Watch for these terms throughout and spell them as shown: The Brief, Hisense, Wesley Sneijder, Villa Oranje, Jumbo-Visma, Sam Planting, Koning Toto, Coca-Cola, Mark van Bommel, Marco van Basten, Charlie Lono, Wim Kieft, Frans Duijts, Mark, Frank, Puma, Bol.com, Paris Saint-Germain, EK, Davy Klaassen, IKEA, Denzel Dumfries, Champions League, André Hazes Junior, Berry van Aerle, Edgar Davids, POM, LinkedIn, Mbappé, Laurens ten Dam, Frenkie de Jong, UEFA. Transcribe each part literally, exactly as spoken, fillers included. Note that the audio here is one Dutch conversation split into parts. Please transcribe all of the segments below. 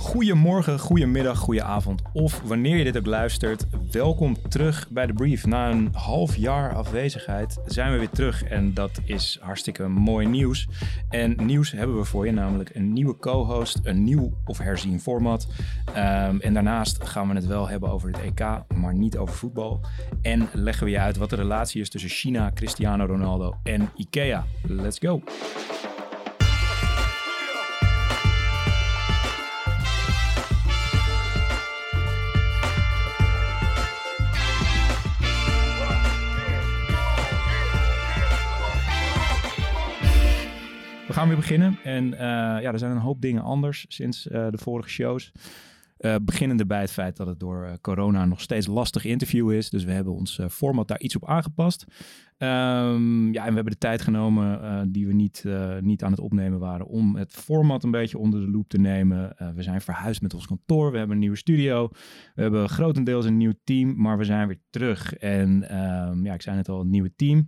Goedemorgen, goedemiddag, goedenavond of wanneer je dit ook luistert, welkom terug bij de Brief. Na een half jaar afwezigheid zijn we weer terug en dat is hartstikke mooi nieuws. En nieuws hebben we voor je, namelijk een nieuwe co-host, een nieuw of herzien format. Um, en daarnaast gaan we het wel hebben over het E K, maar niet over voetbal. En leggen we je uit wat de relatie is tussen China, Cristiano Ronaldo en IKEA. Let's go! We gaan weer beginnen en uh, ja, er zijn een hoop dingen anders sinds uh, de vorige shows. Uh, beginnende bij het feit dat het door uh, corona nog steeds lastig interview is. Dus we hebben ons uh, format daar iets op aangepast. Um, ja, en we hebben de tijd genomen uh, die we niet, uh, niet aan het opnemen waren om het format een beetje onder de loep te nemen. Uh, we zijn verhuisd met ons kantoor, we hebben een nieuwe studio, we hebben grotendeels een nieuw team, maar we zijn weer terug. En um, ja, ik zei net al, een nieuwe team.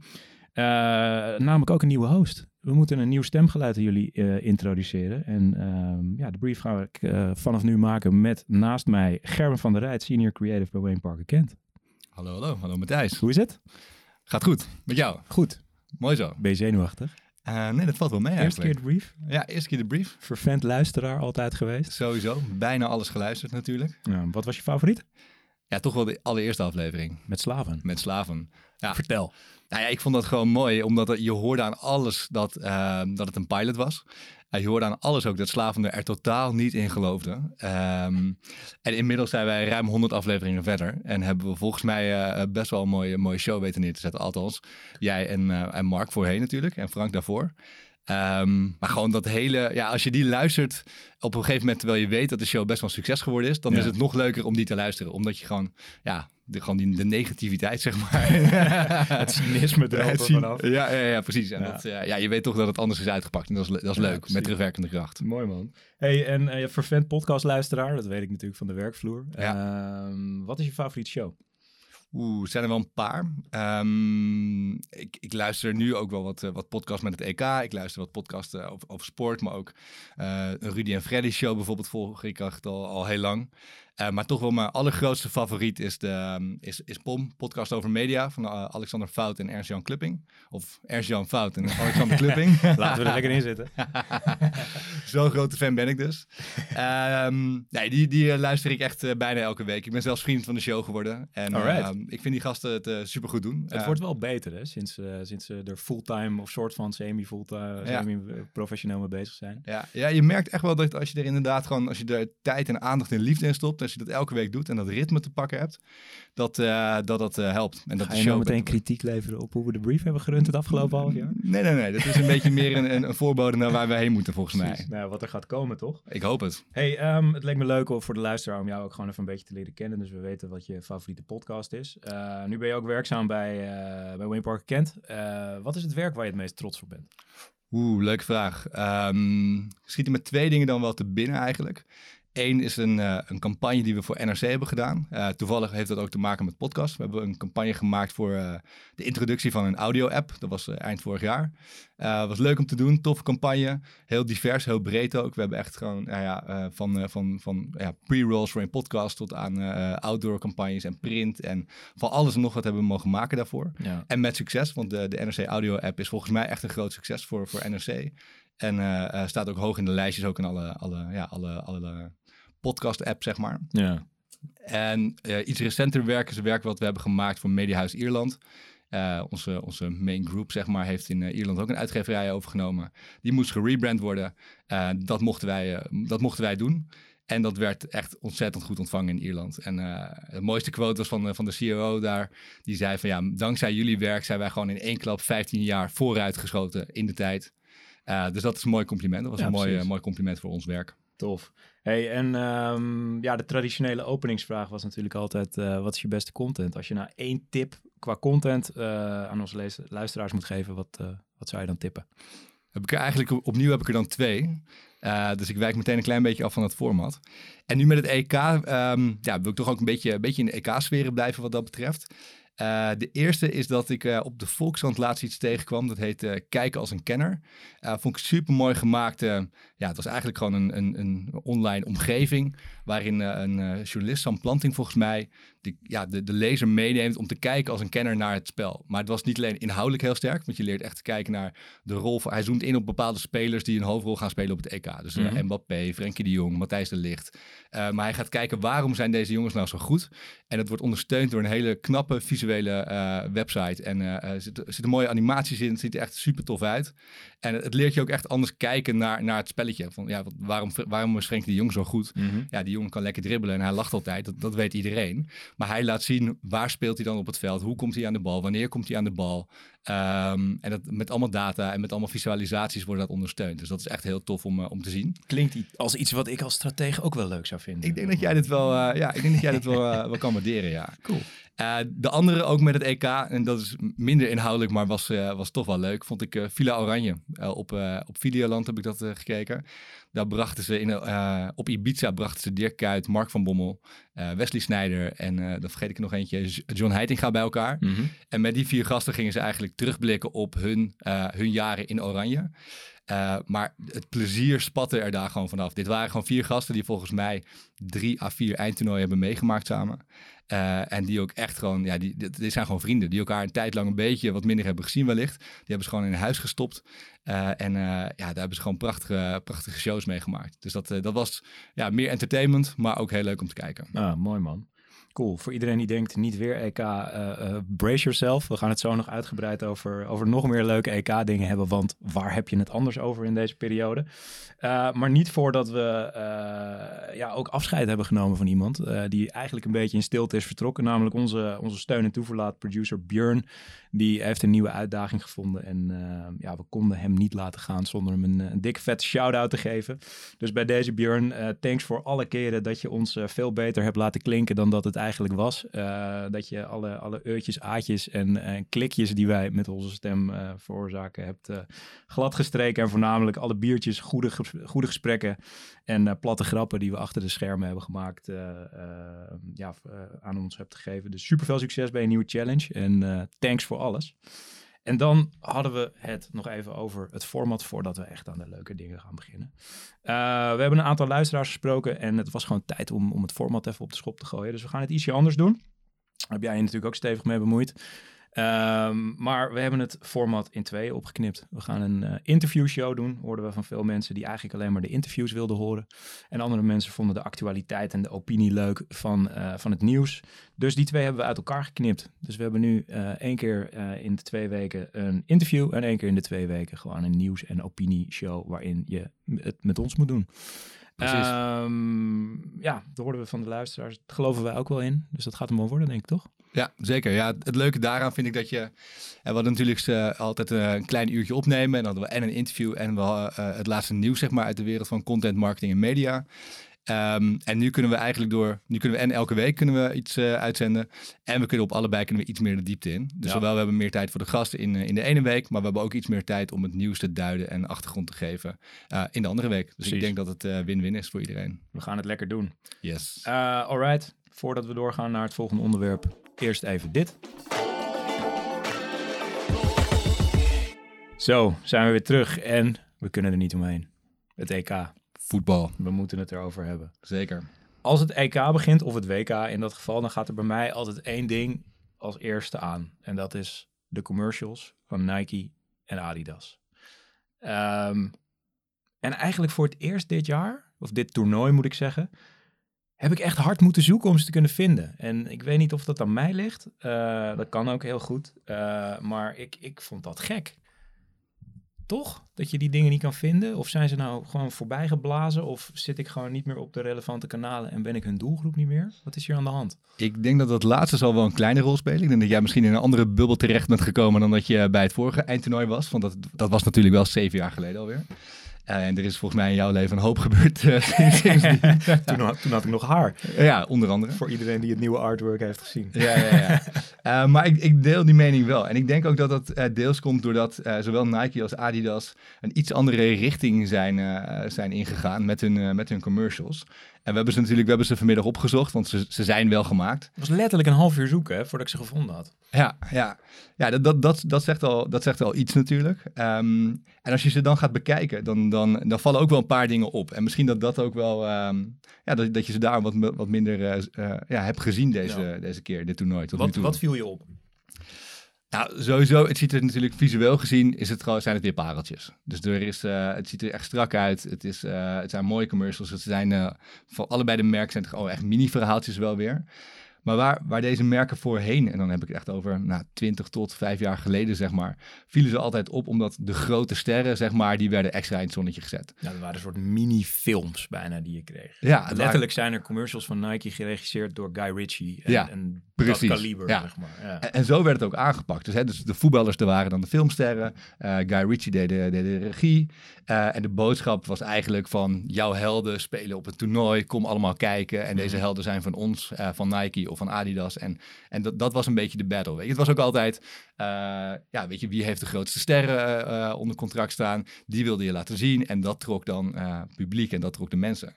Uh, namelijk ook een nieuwe host. We moeten een nieuw stemgeluid aan jullie uh, introduceren. En uh, ja, de brief gaan we uh, vanaf nu maken met naast mij Gerben van der Rijt, senior creative bij Wayne Parker Kent. Hallo, hallo. Hallo Matthijs. Hoe is het? Gaat goed. Met jou? Goed. Mooi zo. Ben je zenuwachtig? Uh, nee, dat valt wel mee eigenlijk. Eerste keer de brief? Ja, eerste keer de brief. Vervent luisteraar altijd geweest? Sowieso. Bijna alles geluisterd natuurlijk. Ja, wat was je favoriet? Ja, toch wel de allereerste aflevering. Met slaven. Met slaven. Ja. Vertel. Nou ja, ik vond dat gewoon mooi, omdat je hoorde aan alles dat, uh, dat het een pilot was. Uh, je hoorde aan alles ook dat Slavender er totaal niet in geloofde. Um, en inmiddels zijn wij ruim honderd afleveringen verder. En hebben we volgens mij uh, best wel een mooie, mooie show weten neer te zetten. Althans, jij en, uh, en Mark voorheen natuurlijk en Frank daarvoor. Um, maar gewoon dat hele, ja, als je die luistert op een gegeven moment terwijl je weet dat de show best wel een succes geworden is, dan ja. is het nog leuker om die te luisteren. Omdat je gewoon, ja, de, gewoon die, de negativiteit, zeg maar. Het cynisme erop vanaf. Ja, ja, ja, precies. En ja. Dat, ja, ja, je weet toch dat het anders is uitgepakt. En dat is, dat is ja, leuk, precies. Met terugwerkende kracht. Mooi man. Hey, en uh, vervent podcastluisteraar, dat weet ik natuurlijk van de werkvloer. Ja. Um, wat is je favoriete show? Oeh, zijn er wel een paar. Um, ik, ik luister nu ook wel wat, uh, wat podcasts met het E K. Ik luister wat podcasts uh, over, over sport, maar ook uh, een Rudy en Freddy show bijvoorbeeld volg ik echt al, al heel lang. Uh, maar toch wel mijn allergrootste favoriet is de um, is, is P O M, podcast over media van uh, Alexander Fout en Ernst-Jan Clipping. Of Ernst-Jan Fout en Alexander Clipping. Laten we er lekker in zitten. Zo'n grote fan ben ik dus. Um, nee, die, die luister ik echt uh, bijna elke week. Ik ben zelfs vriend van de show geworden. En uh, um, ik vind die gasten het uh, supergoed doen. Het uh, wordt wel beter hè, sinds, uh, sinds ze er fulltime of soort van semi-fulltime, ja. semi-professioneel mee bezig zijn. Ja, ja, je merkt echt wel dat als je er inderdaad gewoon, als je er tijd en aandacht en liefde in stopt, als je dat elke week doet en dat ritme te pakken hebt, dat uh, dat, dat uh, helpt. En dat ga je nou meteen kritiek leveren op hoe we de brief hebben gerund het afgelopen half jaar? Nee, nee, nee. Dat is een beetje meer een, een voorbode naar waar we heen moeten volgens Precies. mij. Nou, wat er gaat komen, toch? Ik hoop het. Hey, um, het leek me leuk voor de luisteraar om jou ook gewoon even een beetje te leren kennen. Dus we weten wat je favoriete podcast is. Uh, nu ben je ook werkzaam bij, uh, bij Wayne Parker Kent. Uh, wat is het werk waar je het meest trots op bent? Oeh, leuke vraag. Um, schieten met twee dingen dan wel te binnen eigenlijk. Eén is een, uh, een campagne die we voor N R C hebben gedaan. Uh, toevallig heeft dat ook te maken met podcast. We hebben een campagne gemaakt voor uh, de introductie van een audio-app. Dat was uh, eind vorig jaar. Uh, was leuk om te doen, toffe campagne. Heel divers, heel breed ook. We hebben echt gewoon uh, ja, uh, van, uh, van, van ja, pre-rolls voor een podcast tot aan uh, outdoor campagnes en print. En van alles en nog wat hebben we mogen maken daarvoor. Ja. En met succes, want de, de N R C audio-app is volgens mij echt een groot succes voor, voor N R C. En uh, uh, staat ook hoog in de lijstjes, ook in alle, alle, ja, alle, alle podcast-app, zeg maar. Ja. En uh, iets recenter werk is het werk wat we hebben gemaakt voor Mediahuis Ierland. Uh, onze, onze main group, zeg maar, heeft in uh, Ierland ook een uitgeverij overgenomen. Die moest gerebrand worden. Uh, dat, mochten wij, uh, dat mochten wij doen. En dat werd echt ontzettend goed ontvangen in Ierland. En uh, het mooiste quote was van, uh, van de C E O daar. Die zei van, ja, dankzij jullie werk zijn wij gewoon in één klap vijftien jaar vooruitgeschoten in de tijd. Uh, dus dat is een mooi compliment. Dat was ja, een mooi, uh, mooi compliment voor ons werk. Tof. Hey, en um, ja, de traditionele openingsvraag was natuurlijk altijd, uh, wat is je beste content? Als je nou één tip qua content uh, aan onze le- luisteraars moet geven, wat, uh, wat zou je dan tippen? Heb ik er eigenlijk, opnieuw heb ik er dan twee. Uh, dus ik wijk meteen een klein beetje af van het format. En nu met het E K, um, ja, wil ik toch ook een beetje, een beetje in de E K-sferen blijven wat dat betreft. Uh, de eerste is dat ik uh, op de Volkskrant laatst iets tegenkwam. Dat heet uh, Kijken als een Kenner. Uh, vond ik super mooi gemaakt. Uh, ja, het was eigenlijk gewoon een, een, een online omgeving waarin uh, een uh, journalist, Sam Planting volgens mij, die, ja, de, de lezer meeneemt om te kijken als een kenner naar het spel. Maar het was niet alleen inhoudelijk heel sterk, want je leert echt kijken naar de rol van... Hij zoomt in op bepaalde spelers die een hoofdrol gaan spelen op het E K. Dus mm-hmm. Mbappé, Frenkie de Jong, Matthijs de Ligt. Uh, maar hij gaat kijken waarom zijn deze jongens nou zo goed. En dat wordt ondersteund door een hele knappe visuele uh, website. En uh, er zitten zit mooie animaties in, het ziet er echt super tof uit. En het, het leert je ook echt anders kijken naar, naar het spelletje. Van, ja, wat, waarom, waarom is Frenkie de Jong zo goed? Mm-hmm. Ja, die jongen kan lekker dribbelen en hij lacht altijd, dat, dat weet iedereen. Maar hij laat zien, waar speelt hij dan op het veld? Hoe komt hij aan de bal? Wanneer komt hij aan de bal? Um, en dat met allemaal data en met allemaal visualisaties wordt dat ondersteund. Dus dat is echt heel tof om, uh, om te zien. Klinkt als iets wat ik als stratege ook wel leuk zou vinden. Ik denk dat jij dit wel, uh, ja, ik denk dat jij dit wel, uh, wel kan waarderen, ja. Cool. Uh, de andere ook met het E K, en dat is minder inhoudelijk, maar was, uh, was toch wel leuk, vond ik uh, Villa Oranje. Uh, op, uh, op Videoland heb ik dat uh, gekeken. Daar brachten ze in, uh, op Ibiza brachten ze Dirk Kuyt, Mark van Bommel, uh, Wesley Sneijder en uh, dan vergeet ik nog eentje, John Heitinga bij elkaar. Mm-hmm. En met die vier gasten gingen ze eigenlijk terugblikken op hun, uh, hun jaren in Oranje. Uh, maar het plezier spatte er daar gewoon vanaf. Dit waren gewoon vier gasten die volgens mij drie à vier eindtoernooien hebben meegemaakt samen. Uh, en die ook echt gewoon, ja, die, die, die zijn gewoon vrienden die elkaar een tijd lang een beetje wat minder hebben gezien wellicht. Die hebben ze gewoon in huis gestopt. Uh, en uh, ja, daar hebben ze gewoon prachtige, prachtige shows mee gemaakt. Dus dat, uh, dat was ja, meer entertainment, maar ook heel leuk om te kijken. Ah, mooi man. Cool. Voor iedereen die denkt, niet weer E K, uh, uh, brace yourself. We gaan het zo nog uitgebreid over, over nog meer leuke E K-dingen hebben. Want waar heb je het anders over in deze periode? Uh, maar niet voordat we uh, ja, ook afscheid hebben genomen van iemand. Uh, die eigenlijk een beetje in stilte is vertrokken. Namelijk onze, onze steun en toeverlaat producer Björn. Die heeft een nieuwe uitdaging gevonden. En uh, ja, we konden hem niet laten gaan zonder hem een, een dik vet shout-out te geven. Dus bij deze Björn, uh, thanks voor alle keren dat je ons uh, veel beter hebt laten klinken dan dat het eigenlijk was. Uh, dat je alle, alle eurtjes, aatjes en, en klikjes die wij met onze stem uh, veroorzaken hebt uh, glad gestreken. En voornamelijk alle biertjes, goede, goede gesprekken en uh, platte grappen die we achter de schermen hebben gemaakt uh, uh, ja, uh, aan ons hebt gegeven. Dus super veel succes bij een nieuwe challenge en uh, thanks voor alles. En dan hadden we het nog even over het format voordat we echt aan de leuke dingen gaan beginnen. Uh, we hebben een aantal luisteraars gesproken en het was gewoon tijd om, om het format even op de schop te gooien. Dus we gaan het ietsje anders doen. Daar heb jij je natuurlijk ook stevig mee bemoeid. Um, maar we hebben het format in tweeën opgeknipt. We gaan een uh, interviewshow doen, hoorden we van veel mensen die eigenlijk alleen maar de interviews wilden horen. En andere mensen vonden de actualiteit en de opinie leuk van, uh, van het nieuws. Dus die twee hebben we uit elkaar geknipt. Dus we hebben nu uh, één keer uh, in de twee weken een interview en één keer in de twee weken gewoon een nieuws- en opinieshow waarin je het met ons moet doen. Precies. Um, ja, dat hoorden we van de luisteraars. Dat geloven wij ook wel in. Dus dat gaat hem wel worden, denk ik, toch? Ja, zeker. Ja, het leuke daaraan vind ik dat je... We hadden natuurlijk uh, altijd uh, een klein uurtje opnemen. En dan hadden we en een interview en we uh, het laatste nieuws zeg maar, uit de wereld van content, marketing en media. Um, en nu kunnen we eigenlijk door... Nu kunnen we en elke week kunnen we iets uh, uitzenden. En we kunnen op allebei kunnen we iets meer de diepte in. Dus ja. Zowel we hebben meer tijd voor de gasten in, uh, in de ene week. Maar we hebben ook iets meer tijd om het nieuws te duiden en achtergrond te geven uh, in de andere week. Dus Precies. Ik denk dat het uh, win-win is voor iedereen. We gaan het lekker doen. Yes. Uh, all right. Voordat we doorgaan naar het volgende onderwerp. Eerst even dit. Zo, zijn we weer terug. En we kunnen er niet omheen. Het E K. Voetbal. We moeten het erover hebben. Zeker. Als het E K begint, of het W K in dat geval, dan gaat er bij mij altijd één ding als eerste aan. En dat is de commercials van Nike en Adidas. Um, en eigenlijk voor het eerst dit jaar, of dit toernooi moet ik zeggen, heb ik echt hard moeten zoeken om ze te kunnen vinden. En ik weet niet of dat aan mij ligt. Uh, dat kan ook heel goed. Uh, maar ik, ik vond dat gek. Toch? Dat je die dingen niet kan vinden? Of zijn ze nou gewoon voorbij geblazen? Of zit ik gewoon niet meer op de relevante kanalen en ben ik hun doelgroep niet meer? Wat is hier aan de hand? Ik denk dat dat laatste zal wel een kleine rol spelen. Ik denk dat jij misschien in een andere bubbel terecht bent gekomen dan dat je bij het vorige eindtoernooi was. Want dat, dat was natuurlijk wel zeven jaar geleden alweer. Uh, en er is volgens mij in jouw leven een hoop gebeurd. Uh, toen, had, toen had ik nog haar. Ja, onder andere. Voor iedereen die het nieuwe artwork heeft gezien. Ja, ja, ja. Uh, maar ik, ik deel die mening wel. En ik denk ook dat dat uh, deels komt doordat uh, zowel Nike als Adidas een iets andere richting zijn, uh, zijn ingegaan met hun, uh, met hun commercials. En we hebben ze natuurlijk we hebben ze vanmiddag opgezocht, want ze, ze zijn wel gemaakt. Het was letterlijk een half uur zoeken hè, voordat ik ze gevonden had. Ja, ja. ja dat, dat, dat, dat, zegt al, dat zegt al iets natuurlijk. Um, en als je ze dan gaat bekijken, dan, dan, dan vallen ook wel een paar dingen op. En misschien dat dat ook wel... Um, ja, dat, dat je ze daar wat, wat minder uh, ja, hebt gezien deze, ja. deze keer, dit toernooi. Tot wat, nu toe. Wat viel je op? Nou, sowieso, het ziet er natuurlijk visueel gezien, is het, zijn het weer pareltjes. Dus er is, uh, het ziet er echt strak uit. Het, is, uh, het zijn mooie commercials. Het zijn uh, voor allebei de merken zijn het gewoon echt mini-verhaaltjes wel weer. Maar waar, waar deze merken voorheen, en dan heb ik het echt over nou, twintig tot vijf jaar geleden, zeg maar, vielen ze altijd op omdat de grote sterren, zeg maar, die werden extra in het zonnetje gezet. Ja, dat waren een soort mini-films bijna die je kreeg. Ja, letterlijk waren... zijn er commercials van Nike geregisseerd door Guy Ritchie en, ja, en dat kaliber, ja. zeg maar. Ja. En, en zo werd het ook aangepakt. Dus, hè, dus de voetballers er waren dan de filmsterren, uh, Guy Ritchie deed de, deed de regie uh, en de boodschap was eigenlijk van jouw helden spelen op het toernooi, kom allemaal kijken en deze helden zijn van ons, uh, van Nike of van Adidas. En, en dat, dat was een beetje de battle. Weet je. Het was ook altijd, uh, ja, weet je, wie heeft de grootste sterren uh, onder contract staan? Die wilde je laten zien. En dat trok dan uh, publiek en dat trok de mensen.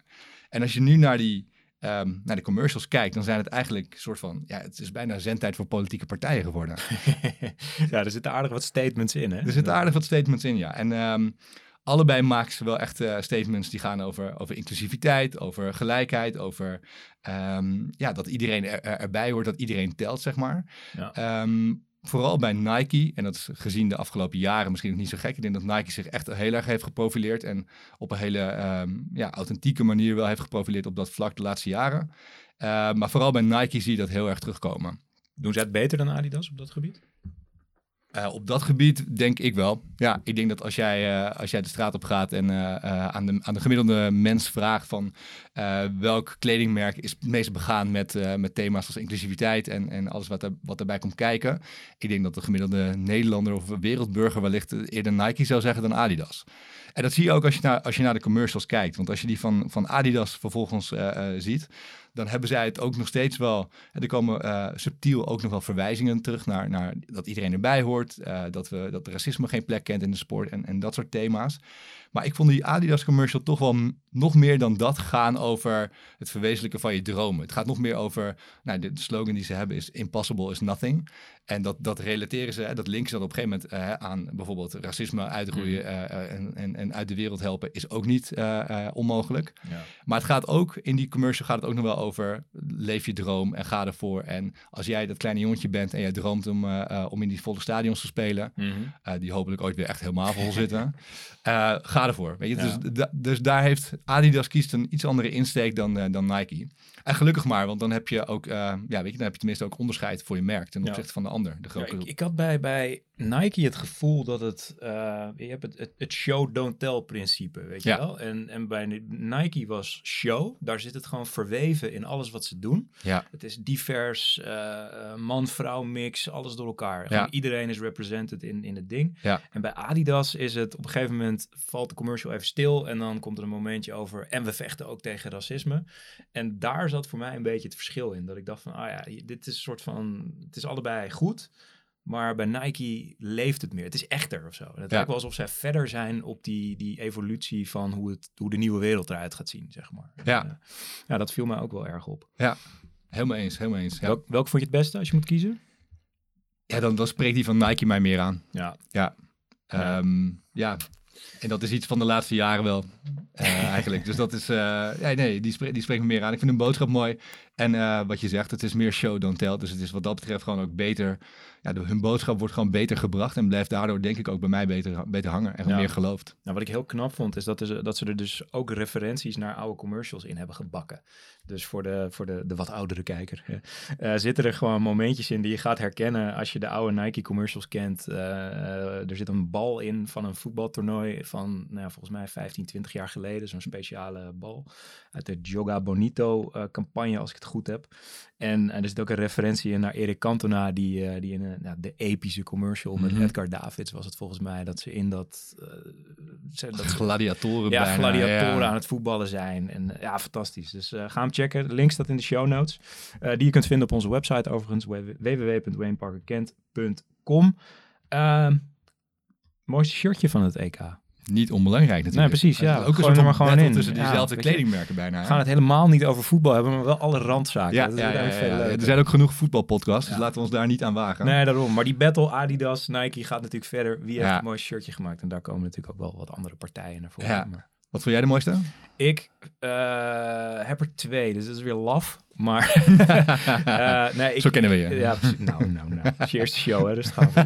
En als je nu naar die, um, naar de commercials kijkt, dan zijn het eigenlijk een soort van, ja, het is bijna zendtijd voor politieke partijen geworden. Ja, er zitten aardig wat statements in, hè? Er zitten aardig wat statements in, ja. En... Um, allebei maken ze wel echt uh, statements die gaan over, over inclusiviteit, over gelijkheid, over um, ja, dat iedereen er, er, erbij hoort, dat iedereen telt, zeg maar. Ja. Um, vooral bij Nike, en dat is gezien de afgelopen jaren misschien nog niet zo gek. Ik denk dat Nike zich echt heel erg heeft geprofileerd en op een hele um, ja, authentieke manier wel heeft geprofileerd op dat vlak de laatste jaren. Uh, maar vooral bij Nike zie je dat heel erg terugkomen. Doen zij het beter dan Adidas op dat gebied? Uh, op dat gebied denk ik wel. Ja, ik denk dat als jij, uh, als jij de straat op gaat en uh, uh, aan, de, aan de gemiddelde mens vraagt van uh, welk kledingmerk is het meest begaan met, uh, met thema's als inclusiviteit en, en alles wat, er, wat erbij komt kijken. Ik denk dat de gemiddelde Nederlander of wereldburger wellicht eerder Nike zou zeggen dan Adidas. En dat zie je ook als je naar, als je naar de commercials kijkt. Want als je die van, van Adidas vervolgens uh, uh, ziet, dan hebben zij het ook nog steeds wel... En er komen uh, subtiel ook nog wel verwijzingen terug naar, naar dat iedereen erbij hoort. Uh, dat, we, dat racisme geen plek kent in de sport en, en dat soort thema's. Maar ik vond die Adidas commercial toch wel m- nog meer dan dat gaan over het verwezenlijken van je dromen. Het gaat nog meer over... Nou, de slogan die ze hebben is impossible is nothing. En dat, dat relateren ze, dat linken ze dan op een gegeven moment uh, aan bijvoorbeeld racisme uitroeien uh, en, en, en uit de wereld helpen is ook niet uh, uh, onmogelijk. Ja. Maar het gaat ook, in die commercial gaat het ook nog wel over leef je droom en ga ervoor. En als jij dat kleine jongetje bent en jij droomt om, uh, uh, om in die volle stadions te spelen, mm-hmm. uh, die hopelijk ooit weer echt helemaal vol zitten, uh, ga ervoor. Weet je? Ja. Dus, da, dus daar heeft Adidas kiest een iets andere insteek dan, uh, dan Nike. En gelukkig maar, want dan heb je ook, uh, ja, weet je, dan heb je tenminste ook onderscheid voor je merk ten opzichte ja. van de ander. De grote ja, ik, ik had bij, bij Nike het gevoel dat het, uh, je hebt het, het, het show don't tell principe, weet je ja. wel? En, en bij Nike was show, daar zit het gewoon verweven in alles wat ze doen. Ja. Het is divers, uh, man-vrouw mix, alles door elkaar. Ja. Iedereen is represented in, in het ding. Ja. En bij Adidas is het, op een gegeven moment valt de commercial even stil en dan komt er een momentje over en we vechten ook tegen racisme. En daar zat voor mij een beetje het verschil in. Dat ik dacht van, ah ja, dit is een soort van, het is allebei goed. Maar bij Nike leeft het meer. Het is echter of zo. Het ja. lijkt wel alsof zij verder zijn op die, die evolutie van hoe, het, hoe de nieuwe wereld eruit gaat zien, zeg maar. Ja. En, uh, ja, dat viel mij ook wel erg op. Ja, helemaal eens, helemaal eens. Ja. Welk, welk vond je het beste als je moet kiezen? Ja, dan, dan spreekt die van Nike mij meer aan. Ja. Ja. Ja. Um, ja. En dat is iets van de laatste jaren wel, uh, eigenlijk. Dus dat is, uh, ja, nee, die, spree- die spreekt me meer aan. Ik vind hun boodschap mooi. En uh, wat je zegt, het is meer show don't tell. Dus het is wat dat betreft gewoon ook beter. Ja, de, hun boodschap wordt gewoon beter gebracht en blijft daardoor denk ik ook bij mij beter, beter hangen en ja. meer geloofd. Nou, wat ik heel knap vond is dat, is dat ze er dus ook referenties naar oude commercials in hebben gebakken. Dus voor de, voor de, de wat oudere kijker uh, zitten er gewoon momentjes in die je gaat herkennen als je de oude Nike commercials kent. Uh, er zit een bal in van een voetbaltoernooi. toernooi van, nou, volgens mij vijftien, twintig jaar geleden. Zo'n speciale bal uit de Joga Bonito uh, campagne, als ik het goed heb. En uh, er zit ook een referentie naar Eric Cantona, die, uh, die in uh, nou, de epische commercial met mm-hmm. Edgar Davids was het volgens mij. Dat ze in dat... Uh, ze, dat gladiatoren ja, bijna. gladiatoren ja. aan het voetballen zijn. En uh, ja, fantastisch. Dus uh, ga hem checken. De link staat in de show notes. Uh, die je kunt vinden op onze website overigens. w w w punt wayne parker kent punt com Uh, mooiste shirtje van het E K. Niet onbelangrijk natuurlijk. Nee, precies. Ja. Ook een soort van gewoon in. Tussen diezelfde ja, kledingmerken bijna. We gaan het helemaal niet over voetbal hebben, maar wel alle randzaken. Ja, dat ja, is ja, ja, veel ja. Er zijn ook genoeg voetbalpodcasts, ja. dus laten we ons daar niet aan wagen. Nee, daarom. Maar die battle Adidas, Nike gaat natuurlijk verder. Wie heeft ja. het mooiste shirtje gemaakt? En daar komen natuurlijk ook wel wat andere partijen naar voren. Ja. Maar... Wat vond jij de mooiste? Ik uh, heb er twee, dus dat is weer laf. Maar uh, nee, ik, zo kennen we je. Ja, nou, nou, nou. Het is je eerste show, hè, dus gaan we.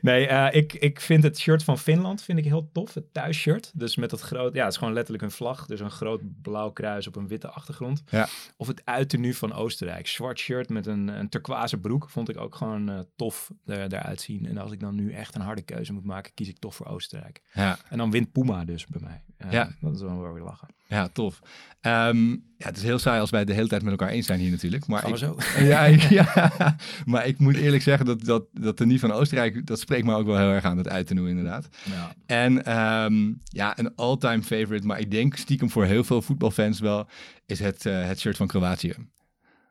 nee, uh, ik, ik vind het shirt van Finland vind ik heel tof. Het thuisshirt. Dus met dat groot, ja, het is gewoon letterlijk een vlag. Dus een groot blauw kruis op een witte achtergrond. Ja. Of het uittenu van Oostenrijk. Zwart shirt met een, een turquoise broek. Vond ik ook gewoon uh, tof eruit zien. En als ik dan nu echt een harde keuze moet maken, kies ik toch voor Oostenrijk. Ja. En dan wint Puma dus bij mij. Uh, ja. Dat is wel waar we lachen. Ja, tof. Um, ja, het is heel saai als wij het de hele tijd met elkaar eens zijn hier natuurlijk. Maar gaan we ik, zo? Ja, ik, ja, maar ik moet eerlijk zeggen dat, dat, dat tenue van Oostenrijk, dat spreekt me ook wel heel erg aan, dat uittenu inderdaad. Ja. En um, ja, een all-time favorite, maar ik denk stiekem voor heel veel voetbalfans wel, is het, uh, het shirt van Kroatië.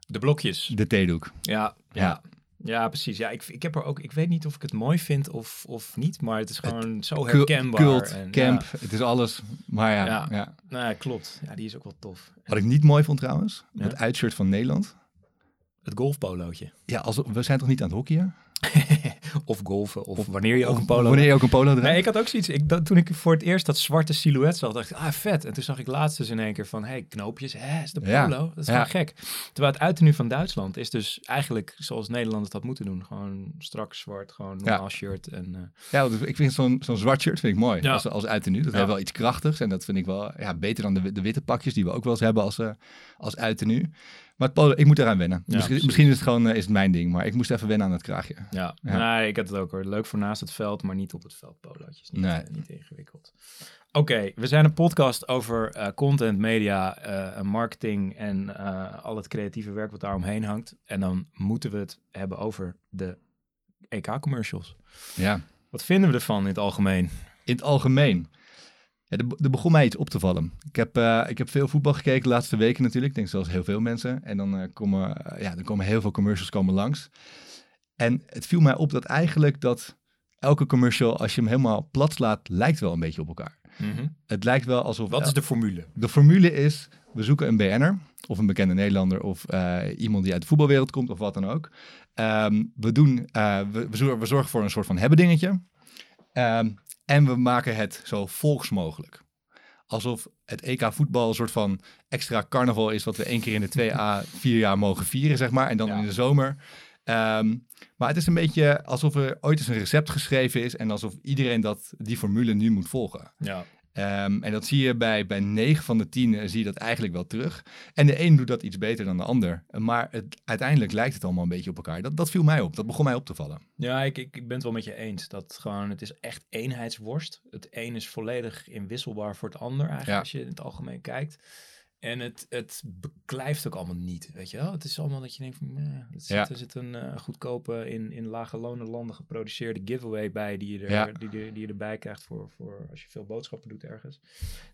De blokjes. De theedoek. Ja, ja. ja. Ja, precies. Ja, ik, ik heb er ook. Ik weet niet of ik het mooi vind of, of niet, maar het is gewoon het zo herkenbaar. Kult, en, camp, ja. het is alles. Maar ja, ja. ja. Nou, ja, klopt. Ja, die is ook wel tof. Wat ik niet mooi vond trouwens, ja? Het uitshirt van Nederland. Het golfpolootje. Ja, als, we zijn toch niet aan het hockeyen? Of golfen, of, of wanneer je ook een polo wanneer je ook een polo draagt. Nee, ik had ook zoiets. Ik, dat, toen ik voor het eerst dat zwarte silhouet zag, dacht ik, ah, vet. En toen zag ik laatst dus in één keer van, hé, hey, knoopjes, hè, is de polo? Ja. Dat is ja. wel gek. Terwijl het uittenu van Duitsland is dus eigenlijk, zoals Nederlanders dat moeten doen, gewoon strak zwart, gewoon normaal ja. shirt. En, uh... Ja, dus ik vind zo'n, zo'n zwart shirt vind ik mooi, ja. als, als uittenu. Dat ja. heeft wel iets krachtigs en dat vind ik wel ja, beter dan de, de witte pakjes die we ook wel eens hebben als, uh, als uittenu. Maar het polo, ik moet eraan wennen. Ja, misschien, misschien is het gewoon uh, is het mijn ding, maar ik moest even wennen aan het kraagje. Ja, ja. Nee, ik had het ook hoor. Leuk voor naast het veld, maar niet op het veld polootjes. Niet, nee. uh, niet ingewikkeld. Oké, okay, we zijn een podcast over uh, content, media, uh, marketing en uh, al het creatieve werk wat daar omheen hangt. En dan moeten we het hebben over de E K-commercials. Ja. Wat vinden we ervan in het algemeen? In het algemeen? Ja, er begon mij iets op te vallen. Ik heb, uh, ik heb veel voetbal gekeken de laatste weken natuurlijk. Ik denk zoals heel veel mensen. En dan, uh, komen, uh, ja, dan komen heel veel commercials komen langs. En het viel mij op dat eigenlijk dat elke commercial, als je hem helemaal plat slaat, lijkt wel een beetje op elkaar. Mm-hmm. Het lijkt wel alsof... Wat is de formule? De formule is, we zoeken een B N'er of een bekende Nederlander of uh, iemand die uit de voetbalwereld komt of wat dan ook. Um, we, doen, uh, we, we zorgen voor een soort van hebben dingetje. Um, En we maken het zo volks mogelijk. Alsof het E K voetbal een soort van extra carnaval is... wat we één keer in de twee à vier jaar mogen vieren, zeg maar. En dan ja. in de zomer. Um, maar het is een beetje alsof er ooit eens een recept geschreven is... en alsof iedereen dat, die formule nu moet volgen. Ja. Um, en dat zie je bij, bij negen van de tien zie je dat eigenlijk wel terug. En de een doet dat iets beter dan de ander. Maar het, uiteindelijk lijkt het allemaal een beetje op elkaar. Dat, dat viel mij op. Dat begon mij op te vallen. Ja, ik, ik ben het wel met je eens. Dat gewoon, het is echt eenheidsworst. Het een is volledig inwisselbaar voor het ander eigenlijk. Ja. Als je in het algemeen kijkt. En het, het beklijft ook allemaal niet, weet je wel. Het is allemaal dat je denkt van, ja, er, zit, ja. er zit een uh, goedkope, in, in lage lonen landen geproduceerde giveaway bij... die je, er, ja. die, die, die je erbij krijgt voor, voor als je veel boodschappen doet ergens.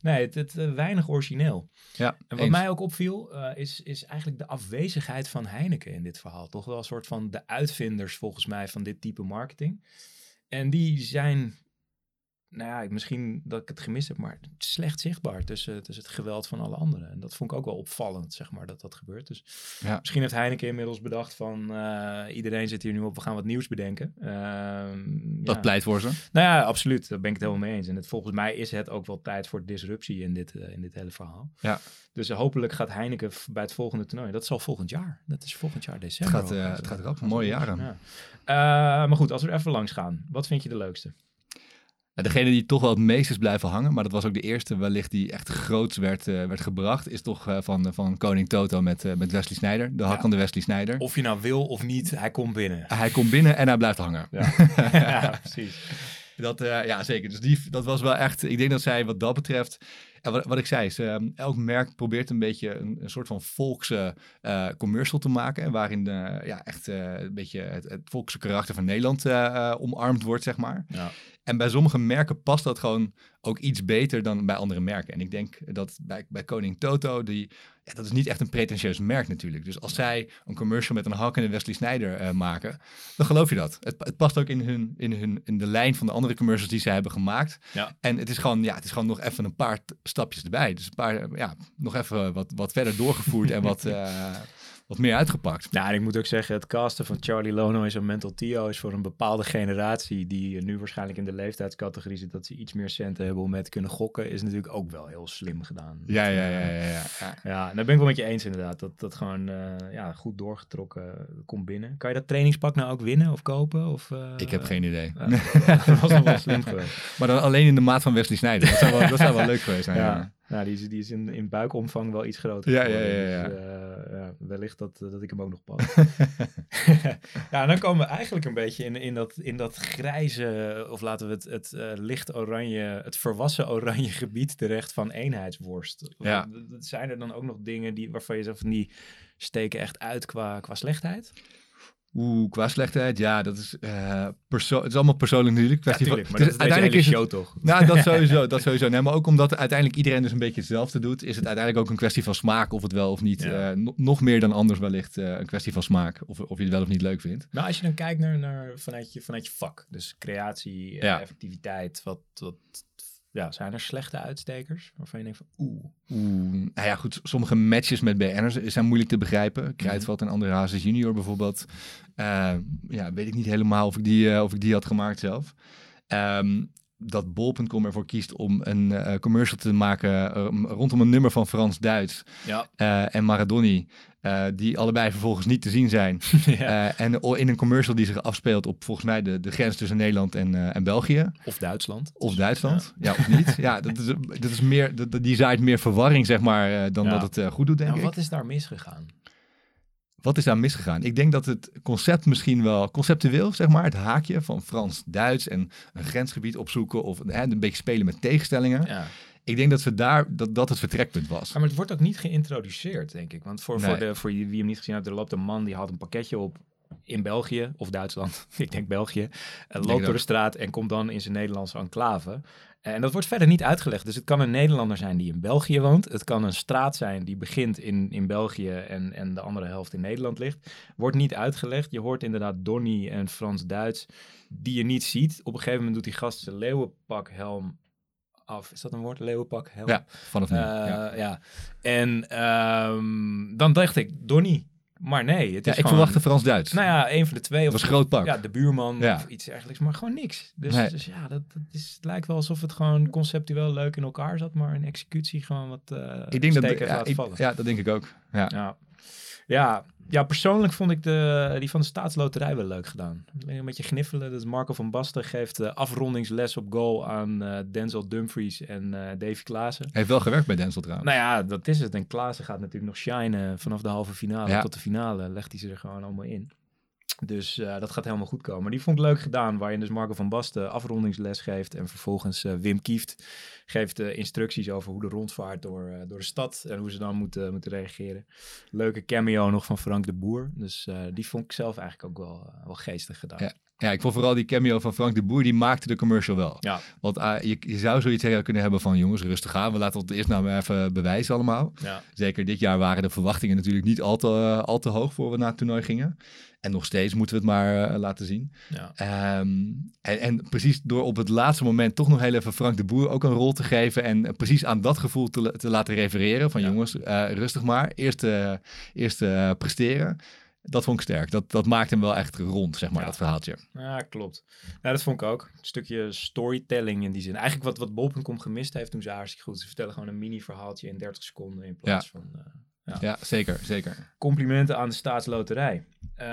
Nee, het, het uh, weinig origineel. Ja, en wat eens. mij ook opviel, uh, is, is eigenlijk de afwezigheid van Heineken in dit verhaal. Toch wel een soort van de uitvinders, volgens mij, van dit type marketing. En die zijn... Nou ja, misschien dat ik het gemist heb, maar slecht zichtbaar tussen, tussen het geweld van alle anderen. En dat vond ik ook wel opvallend, zeg maar, dat dat gebeurt. Dus ja. misschien heeft Heineken inmiddels bedacht van, uh, iedereen zit hier nu op, we gaan wat nieuws bedenken. Uh, dat ja. pleit voor ze. Nou ja, absoluut. Daar ben ik het helemaal mee eens. En het, volgens mij is het ook wel tijd voor disruptie in dit, uh, in dit hele verhaal. Ja. Dus uh, hopelijk gaat Heineken bij het volgende toernooi. Dat is al volgend jaar. Dat is volgend jaar december. Het gaat, uh, het gaat rap. Mooie jaren. Ja. Uh, maar goed, als we er even langs gaan. Wat vind je de leukste? Degene die toch wel het meest is blijven hangen, maar dat was ook de eerste wellicht die echt groots werd, uh, werd gebracht, is toch uh, van, van Koning Toto met, uh, met Wesley Sneijder. De hak van ja. de Wesley Sneijder. Of je nou wil of niet, hij komt binnen. Hij komt binnen en hij blijft hangen. Ja, ja precies. Dat, uh, ja, zeker. Dus die, dat was wel echt... Ik denk dat zij wat dat betreft... En wat, wat ik zei is, uh, elk merk probeert een beetje een, een soort van volkse uh, commercial te maken. Waarin uh, ja, echt uh, een beetje het, het volkse karakter van Nederland uh, omarmd wordt, zeg maar. Ja. En bij sommige merken past dat gewoon ook iets beter dan bij andere merken. En ik denk dat bij, bij Koning Toto, die, ja, dat is niet echt een pretentieus merk natuurlijk. Dus als zij een commercial met een hak en een Wesley Sneijder uh, maken, dan geloof je dat. Het, het past ook in, hun, in, hun, in de lijn van de andere commercials die zij hebben gemaakt. Ja. En het is, gewoon, ja, het is gewoon nog even een paar t- stapjes erbij. Dus een paar, ja, nog even wat, wat verder doorgevoerd en wat... Uh, Wat meer uitgepakt. Nou, en ik moet ook zeggen, het casten van Charlie Lono en zijn Mental Tio is voor een bepaalde generatie die nu waarschijnlijk in de leeftijdscategorie zit, dat ze iets meer centen hebben om mee te kunnen gokken, is natuurlijk ook wel heel slim gedaan. Ja, ja, ja, ja, ja. Ja, ja, daar ben ik wel met je eens inderdaad. Dat dat gewoon uh, ja, goed doorgetrokken komt binnen. Kan je dat trainingspak nou ook winnen of kopen? Of, uh, ik heb geen idee. Uh, uh, dat was nog wel slim geweest. Maar dan alleen in de maat van Wesley Sneijder. Dat zou wel, dat zou wel leuk geweest zijn. Ja. Ja. Nou, die is, die is in, in buikomvang wel iets groter. Ja, ja, ja, ja. Dus, uh, ja, wellicht dat, dat ik hem ook nog pas. Ja, dan komen we eigenlijk een beetje in, in, dat, in dat grijze, of laten we het, het uh, licht oranje, het verwassen oranje gebied terecht van eenheidsworst. Ja. Zijn er dan ook nog dingen die, waarvan je zegt van die steken echt uit qua, qua slechtheid? Oeh, qua slechtheid, ja, dat is, uh, perso- het is allemaal persoonlijk natuurlijk. Ja, tuurlijk, maar het is, dat is uiteindelijk een hele show, toch? Nou, dat sowieso, dat sowieso. Nee, maar ook omdat uiteindelijk iedereen dus een beetje hetzelfde doet, is het uiteindelijk ook een kwestie van smaak, of het wel of niet, ja. uh, no- nog meer dan anders wellicht, uh, een kwestie van smaak, of, of je het wel of niet leuk vindt. Nou, als je dan kijkt naar, naar vanuit, je, vanuit je vak, dus creatie, uh, ja. effectiviteit, wat... wat Ja, zijn er slechte uitstekers waarvan je denkt van oeh. Oeh, nou ja goed, sommige matches met B N'ers zijn moeilijk te begrijpen. Kruidvat en André Hazes junior bijvoorbeeld. Uh, ja, weet ik niet helemaal of ik die, uh, of ik die had gemaakt zelf. Um, dat Bol punt com ervoor kiest om een uh, commercial te maken uh, rondom een nummer van Frans Duijts ja. uh, en Maradoni. Uh, die allebei vervolgens niet te zien zijn. Ja. Uh, en in een commercial die zich afspeelt op volgens mij de, de grens tussen Nederland en, uh, en België. Of Duitsland. Of Duitsland, ja, ja of niet. Ja, dat is, dat is meer, dat, die zaait meer verwarring, zeg maar, uh, dan ja. dat het uh, goed doet, denk nou, ik. Wat is daar misgegaan? Wat is daar misgegaan? Ik denk dat het concept misschien wel conceptueel, zeg maar, het haakje van Frans-Duits en een grensgebied opzoeken of hè, een beetje spelen met tegenstellingen. Ja. Ik denk dat ze daar dat, dat het vertrekpunt was. Ja, maar het wordt ook niet geïntroduceerd, denk ik. Want voor, nee. voor, de, voor wie hem niet gezien heeft, er loopt een man die haalt een pakketje op in België of Duitsland. Ik denk België. Loopt denk door de straat en komt dan in zijn Nederlandse enclave. En dat wordt verder niet uitgelegd. Dus het kan een Nederlander zijn die in België woont. Het kan een straat zijn die begint in, in België en, en de andere helft in Nederland ligt. Wordt niet uitgelegd. Je hoort inderdaad Donny en Frans-Duits die je niet ziet. Op een gegeven moment doet die gast zijn leeuwenpakhelm af. Is dat een woord? Leeuwenpak? Helm? Ja, vanaf nu. Uh, ja. ja. En um, dan dacht ik, Donny. Maar nee, het is ja, ik gewoon, verwachtte Frans-Duits. Nou ja, een van de twee. Of was groot pak. Ja, de buurman ja. of iets eigenlijk, maar gewoon niks. Dus, nee. dus ja, dat, dat is, het lijkt wel alsof het gewoon conceptueel leuk in elkaar zat, maar in executie gewoon wat uh, ik denk dat ja, laten ik, vallen. Ja, dat denk ik ook. Ja. Ja. Ja, ja, persoonlijk vond ik de, die van de Staatsloterij wel leuk gedaan. Een beetje gniffelen. Dat Marco van Basten geeft uh, afrondingsles op goal aan uh, Denzel Dumfries en uh, Davy Klaassen. Heeft wel gewerkt bij Denzel trouwens. Nou ja, dat is het. En Klaassen gaat natuurlijk nog shinen vanaf de halve finale ja. tot de finale. Legt hij ze er gewoon allemaal in. Dus uh, dat gaat helemaal goed komen. Maar die vond ik leuk gedaan, waarin dus Marco van Basten afrondingsles geeft. En vervolgens uh, Wim Kieft geeft uh, instructies over hoe de rondvaart door, uh, door de stad. En hoe ze dan moeten, moeten reageren. Leuke cameo nog van Frank de Boer. Dus uh, die vond ik zelf eigenlijk ook wel, uh, wel geestig gedaan. Ja. Ja, ik vond vooral die cameo van Frank de Boer, die maakte de commercial wel. Ja. Want uh, je, je zou zoiets kunnen hebben van jongens, rustig aan. We laten het eerst nou maar even bewijzen allemaal. Ja. Zeker dit jaar waren de verwachtingen natuurlijk niet al te, uh, al te hoog voor we naar het toernooi gingen. En nog steeds moeten we het maar uh, laten zien. Ja. Um, en, en precies door op het laatste moment toch nog heel even Frank de Boer ook een rol te geven. En uh, precies aan dat gevoel te, te laten refereren. Van ja. jongens, uh, rustig maar. Eerst, uh, eerst uh, presteren. Dat vond ik sterk. Dat, dat maakt hem wel echt rond, zeg maar, ja. dat verhaaltje. Ja, klopt. Nou, dat vond ik ook. Een stukje storytelling in die zin. Eigenlijk wat, wat Bol punt com gemist heeft, doen ze hartstikke goed. Ze vertellen gewoon een mini-verhaaltje in dertig seconden in plaats ja. van... Uh, ja. ja, zeker, zeker. Complimenten aan de Staatsloterij. Uh,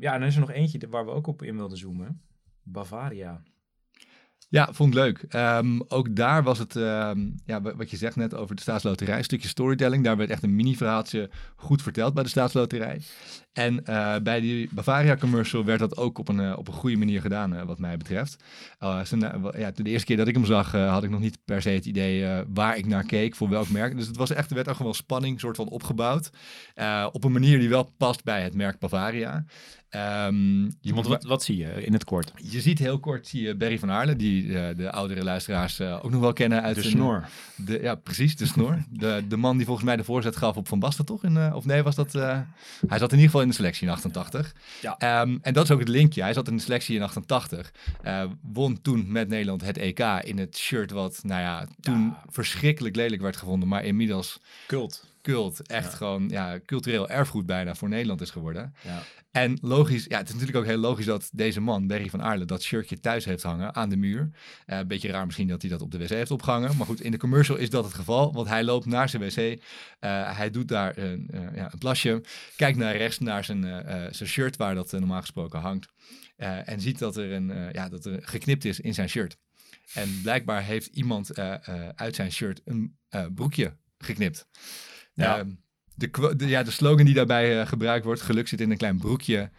ja, en dan is er nog eentje waar we ook op in wilden zoomen. Bavaria. Ja, vond ik leuk. Um, ook daar was het, um, ja, wat je zegt net over de Staatsloterij, een stukje storytelling. Daar werd echt een mini-verhaaltje goed verteld bij de Staatsloterij. En uh, bij die Bavaria-commercial werd dat ook op een, uh, op een goede manier gedaan, uh, wat mij betreft. Uh, ze, uh, ja, de eerste keer dat ik hem zag, uh, had ik nog niet per se het idee uh, waar ik naar keek, voor welk merk. Dus het was echt, er werd ook wel spanning soort van opgebouwd. Uh, op een manier die wel past bij het merk Bavaria. Um, je Want wat, wat zie je in het kort? Je ziet heel kort zie je Berry van Aerle, die uh, de oudere luisteraars uh, ook nog wel kennen uit de snor. De, ja, precies, de snor. de, de man die volgens mij de voorzet gaf op Van Basten, toch? In, uh, of nee, was dat? Uh, hij zat in ieder geval in de selectie in achtentachtig. Ja. Um, en dat is ook het linkje. Hij zat in de selectie in achtentachtig. Uh, won toen met Nederland het E K in het shirt wat, nou ja, toen ja. verschrikkelijk lelijk werd gevonden, maar inmiddels cult. Cult, echt ja. gewoon ja, cultureel erfgoed bijna voor Nederland is geworden. Ja. En logisch, ja, het is natuurlijk ook heel logisch dat deze man, Berry van Aerle, dat shirtje thuis heeft hangen aan de muur. Een uh, beetje raar misschien dat hij dat op de wc heeft opgehangen. Maar goed, in de commercial is dat het geval, want hij loopt naar zijn wc. Uh, hij doet daar een, uh, ja, een plasje, kijkt naar rechts, naar zijn, uh, zijn shirt waar dat uh, normaal gesproken hangt. Uh, en ziet dat er, een, uh, ja, dat er geknipt is in zijn shirt. En blijkbaar heeft iemand uh, uh, uit zijn shirt een uh, broekje geknipt. Ja. Uh, de, de, ja, de slogan die daarbij uh, gebruikt wordt, geluk zit in een klein broekje.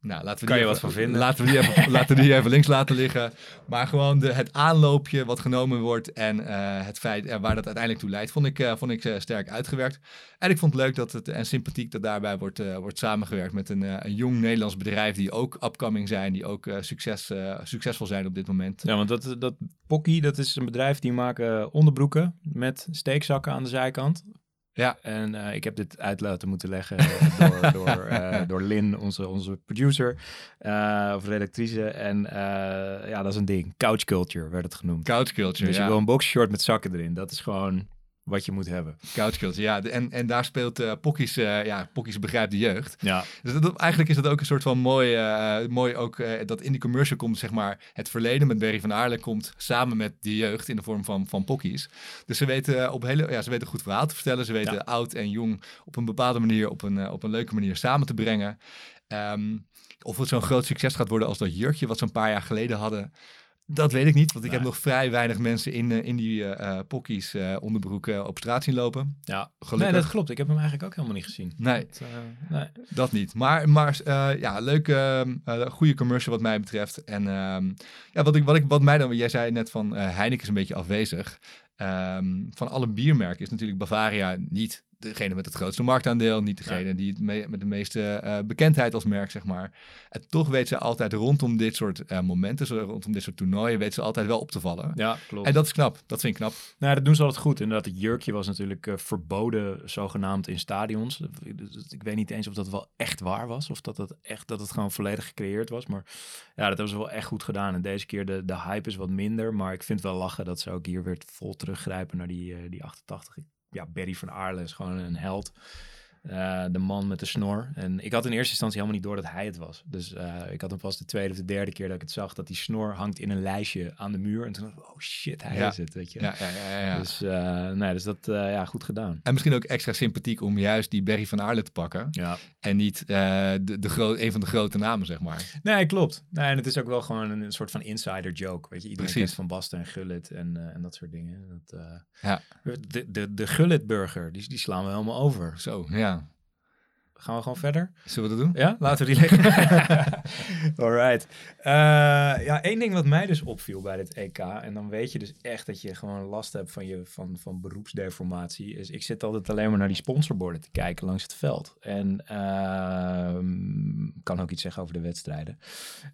Nou, laten we kan die je even, wat van vinden. Laten we die even, laten we die even links laten liggen. Maar gewoon de, het aanloopje wat genomen wordt en uh, het feit uh, waar dat uiteindelijk toe leidt, vond ik, uh, vond ik uh, sterk uitgewerkt. En ik vond het leuk dat het, en sympathiek dat daarbij wordt, uh, wordt samengewerkt met een, uh, een jong Nederlands bedrijf die ook upcoming zijn, die ook uh, succes, uh, succesvol zijn op dit moment. Ja, want dat, dat Pocky, dat is een bedrijf die maken onderbroeken met steekzakken aan de zijkant. Ja, en uh, ik heb dit uit laten moeten leggen door, door, uh, door Lynn, onze, onze producer uh, of redactrice. En uh, ja, dat is een ding. Couch culture werd het genoemd. Couch culture, dus ja. Je wil een boxershort met zakken erin. Dat is gewoon wat je moet hebben. Couch culture, ja. En, en daar speelt uh, Pocky's, uh, ja, Pocky's begrijpt de jeugd. Ja. Dus dat, eigenlijk is dat ook een soort van mooi, uh, mooi ook, uh, dat in die commercial komt, zeg maar, het verleden met Berry van Aerle komt samen met de jeugd in de vorm van, van Pocky's. Dus ze weten op hele, ja, ze weten goed verhaal te vertellen. Ze weten ja. oud en jong op een bepaalde manier, op een, uh, op een leuke manier samen te brengen. Um, of het zo'n groot succes gaat worden als dat jurkje wat ze een paar jaar geleden hadden. Dat weet ik niet, want ik nee. heb nog vrij weinig mensen in, in die uh, Pocky's uh, onderbroeken op straat zien lopen. Ja, gelukkig. Nee, dat klopt. Ik heb hem eigenlijk ook helemaal niet gezien. Nee, dat, uh, nee. dat niet. Maar, maar uh, ja, leuke, uh, goede commercial wat mij betreft. En um, ja, wat, ik, wat, ik, wat mij dan, jij zei net van uh, Heineken is een beetje afwezig. Um, van alle biermerken is natuurlijk Bavaria niet degene met het grootste marktaandeel, niet degene ja. die het me- met de meeste uh, bekendheid als merk, zeg maar. En toch weet ze altijd rondom dit soort uh, momenten, zo, rondom dit soort toernooien, weet ze altijd wel op te vallen. Ja, klopt. En dat is knap. Dat vind ik knap. Nou, dat doen ze altijd goed. Inderdaad, het jurkje was natuurlijk uh, verboden, zogenaamd, in stadions. Ik weet niet eens of dat wel echt waar was, of dat het echt, dat het gewoon volledig gecreëerd was. Maar ja, dat hebben ze wel echt goed gedaan. En deze keer, de, de hype is wat minder, maar ik vind wel lachen dat ze ook hier weer vol teruggrijpen naar die, uh, die achtentachtig. Ja, Berry van Aerle is gewoon een held. Uh, de man met de snor. En ik had in eerste instantie helemaal niet door dat hij het was. Dus uh, ik had hem pas de tweede of de derde keer dat ik het zag, dat die snor hangt in een lijstje aan de muur. En toen dacht ik, oh shit, hij ja. is het, weet je. Ja, ja, ja, ja. Dus, uh, nee, dus dat, uh, ja, goed gedaan. En misschien ook extra sympathiek om juist die Berry van Aerle te pakken. Ja. En niet uh, de, de gro- een van de grote namen, zeg maar. Nee, klopt. Nee, en het is ook wel gewoon een, een soort van insider joke, weet je. Iedereen kent Van Basten en Gullit en, uh, en dat soort dingen. Dat, uh, ja. De, de, de Gullit-burger, die, die slaan we helemaal over. Zo, ja. Ja. Gaan we gewoon verder? Zullen we dat doen? Ja, laten we die liggen. Alright. Uh, ja, één ding wat mij dus opviel bij dit E K, en dan weet je dus echt dat je gewoon last hebt van, je, van, van beroepsdeformatie, is ik zit altijd alleen maar naar die sponsorborden te kijken langs het veld. En uh, kan ook iets zeggen over de wedstrijden.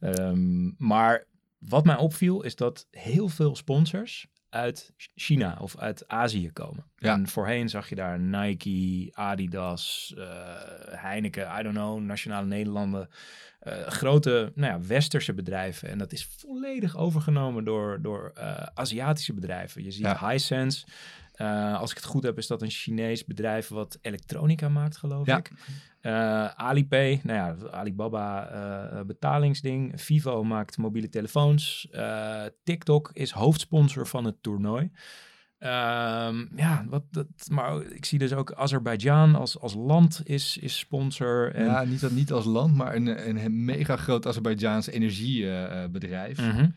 Um, maar wat mij opviel is dat heel veel sponsors uit China of uit Azië komen. Ja. En voorheen zag je daar Nike, Adidas, uh, Heineken, I don't know, Nationale Nederlanden. Uh, grote nou ja, westerse bedrijven. En dat is volledig overgenomen door, door uh, Aziatische bedrijven. Je ziet ja. Hisense. Uh, als ik het goed heb, is dat een Chinees bedrijf wat elektronica maakt, geloof ja. ik. Uh, Alipay, nou ja, Alibaba uh, betalingsding. Vivo maakt mobiele telefoons. Uh, TikTok is hoofdsponsor van het toernooi. Um, ja, wat, dat, maar ik zie dus ook Azerbeidzjan als, als land is, is sponsor. En ja, niet, niet als land, maar een, een mega groot Azerbeidzjaans energiebedrijf. Uh, mm-hmm.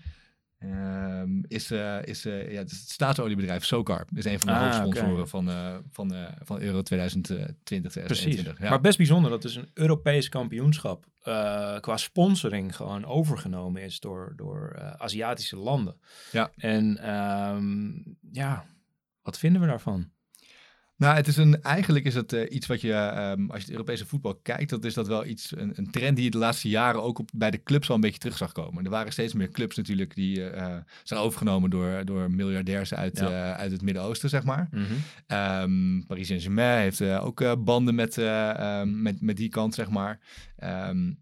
Um, is, uh, is, uh, ja, het staatsoliebedrijf Socar is een van de ah, hoofdsponsoren okay. van, uh, van, uh, van Euro twintig twintig. Precies, ja. Maar best bijzonder dat dus een Europees kampioenschap uh, qua sponsoring gewoon overgenomen is door, door uh, Aziatische landen. Ja. En um, ja, wat vinden we daarvan? Nou, het is een, eigenlijk is het uh, iets wat je, um, als je het Europese voetbal kijkt, dat is dat wel iets, een, een trend die je de laatste jaren ook op, bij de clubs al een beetje terug zag komen. Er waren steeds meer clubs natuurlijk die uh, zijn overgenomen door, door miljardairs uit, ja. uh, uit het Midden-Oosten, zeg maar. Mm-hmm. Um, Paris Saint-Germain heeft uh, ook uh, banden met, uh, um, met, met die kant, zeg maar. Um,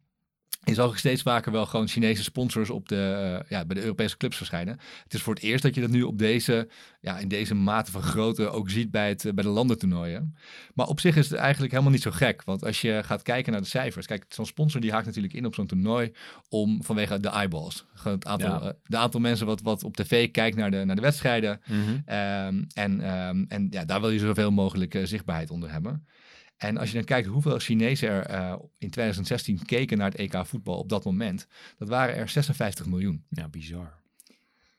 Je zag steeds vaker wel gewoon Chinese sponsors op de, uh, ja, bij de Europese clubs verschijnen. Het is voor het eerst dat je dat nu op deze, ja, in deze mate van grootte ook ziet bij, het, bij de landentoernooien. Maar op zich is het eigenlijk helemaal niet zo gek. Want als je gaat kijken naar de cijfers. Kijk, zo'n sponsor die haakt natuurlijk in op zo'n toernooi om vanwege de eyeballs. Het aantal, ja. uh, de aantal mensen wat, wat op tv kijkt naar de, naar de wedstrijden. Mm-hmm. Um, en um, en ja, daar wil je zoveel mogelijk uh, zichtbaarheid onder hebben. En als je dan kijkt hoeveel Chinezen er uh, in twintig zestien keken naar het E K voetbal op dat moment, dat waren er zesenvijftig miljoen. Ja, bizar.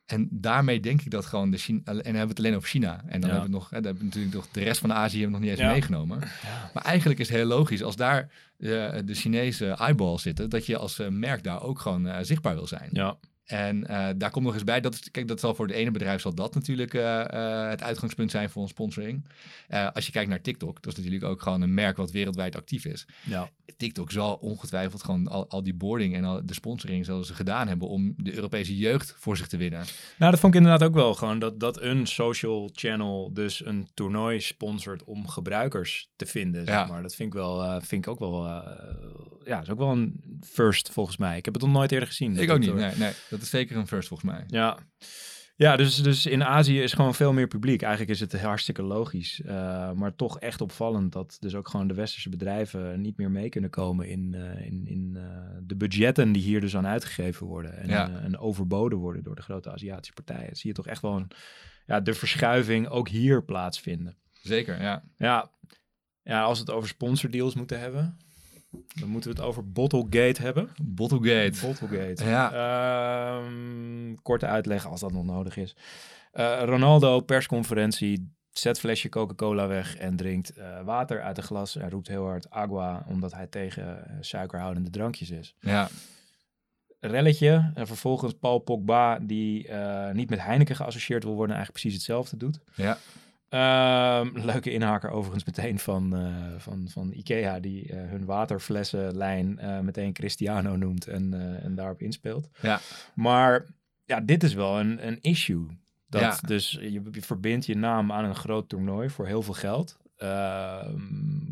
En daarmee denk ik dat gewoon de China... En dan hebben we het alleen over China. En dan ja. hebben we nog, hè, dan hebben we natuurlijk nog de rest van de Azië hebben we nog niet eens ja. meegenomen. Ja. Maar eigenlijk is het heel logisch, als daar uh, de Chinese eyeballs zitten, dat je als uh, merk daar ook gewoon uh, zichtbaar wil zijn. Ja. En uh, daar komt nog eens bij, dat is, kijk, dat zal voor het ene bedrijf zal dat natuurlijk uh, uh, het uitgangspunt zijn voor een sponsoring. Uh, als je kijkt naar TikTok, dat is natuurlijk ook gewoon een merk wat wereldwijd actief is. Ja. TikTok zal ongetwijfeld gewoon al, al die boarding en al de sponsoring zoals ze gedaan hebben om de Europese jeugd voor zich te winnen. Nou, dat vond ik inderdaad ook wel gewoon dat, dat een social channel dus een toernooi sponsort om gebruikers te vinden. Zeg ja. maar. Dat vind ik wel, uh, vind ik ook wel, uh, ja, is ook wel een first volgens mij. Ik heb het nog nooit eerder gezien. Ik ook niet, nee, nee. Dat is zeker een first volgens mij. Ja, ja dus, dus in Azië is gewoon veel meer publiek. Eigenlijk is het hartstikke logisch. Uh, maar toch echt opvallend dat dus ook gewoon de westerse bedrijven niet meer mee kunnen komen in, uh, in, in uh, de budgetten die hier dus aan uitgegeven worden. En, ja. uh, en overboden worden door de grote Aziatische partijen. Dat zie je toch echt wel een, ja, de verschuiving ook hier plaatsvinden. Zeker, ja. Ja. Ja, als we het over sponsordeals moeten hebben, dan moeten we het over Bottlegate hebben. Bottlegate. Bottlegate. Ja. Um, korte uitleg als dat nog nodig is. Uh, Ronaldo, persconferentie, zet flesje Coca-Cola weg en drinkt uh, water uit een glas. En roept heel hard agua, omdat hij tegen uh, suikerhoudende drankjes is. Ja. Relletje. En vervolgens Paul Pogba, die uh, niet met Heineken geassocieerd wil worden, eigenlijk precies hetzelfde doet. Ja. Um, leuke inhaker overigens meteen van, uh, van, van IKEA, die uh, hun waterflessenlijn uh, meteen Cristiano noemt en, uh, en daarop inspeelt. Ja. Maar ja, dit is wel een, een issue. Dat ja. Dus je, je verbindt je naam aan een groot toernooi voor heel veel geld. Uh,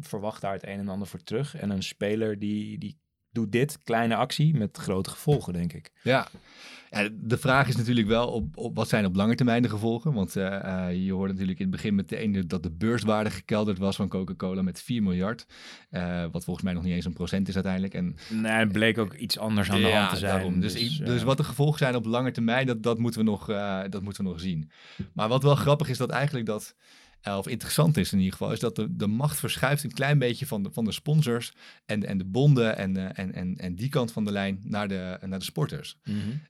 verwacht daar het een en ander voor terug. En een speler die, die doet dit, kleine actie, met grote gevolgen, denk ik. Ja. Ja, de vraag is natuurlijk wel, op, op wat zijn op lange termijn de gevolgen? Want uh, uh, je hoorde natuurlijk in het begin meteen dat de beurswaarde gekelderd was van Coca-Cola met vier miljard. Uh, wat volgens mij nog niet eens een procent is uiteindelijk. En, nee, het bleek ook iets anders aan de ja, hand te zijn. Daarom. Dus, dus, uh... dus wat de gevolgen zijn op lange termijn, dat, dat, moeten we nog, uh, dat moeten we nog zien. Maar wat wel grappig is, dat eigenlijk dat... of interessant is in ieder geval, is dat de, de macht verschuift een klein beetje van de, van de sponsors en, en de bonden en, en, en, en die kant van de lijn naar de, naar de sporters. Mm-hmm.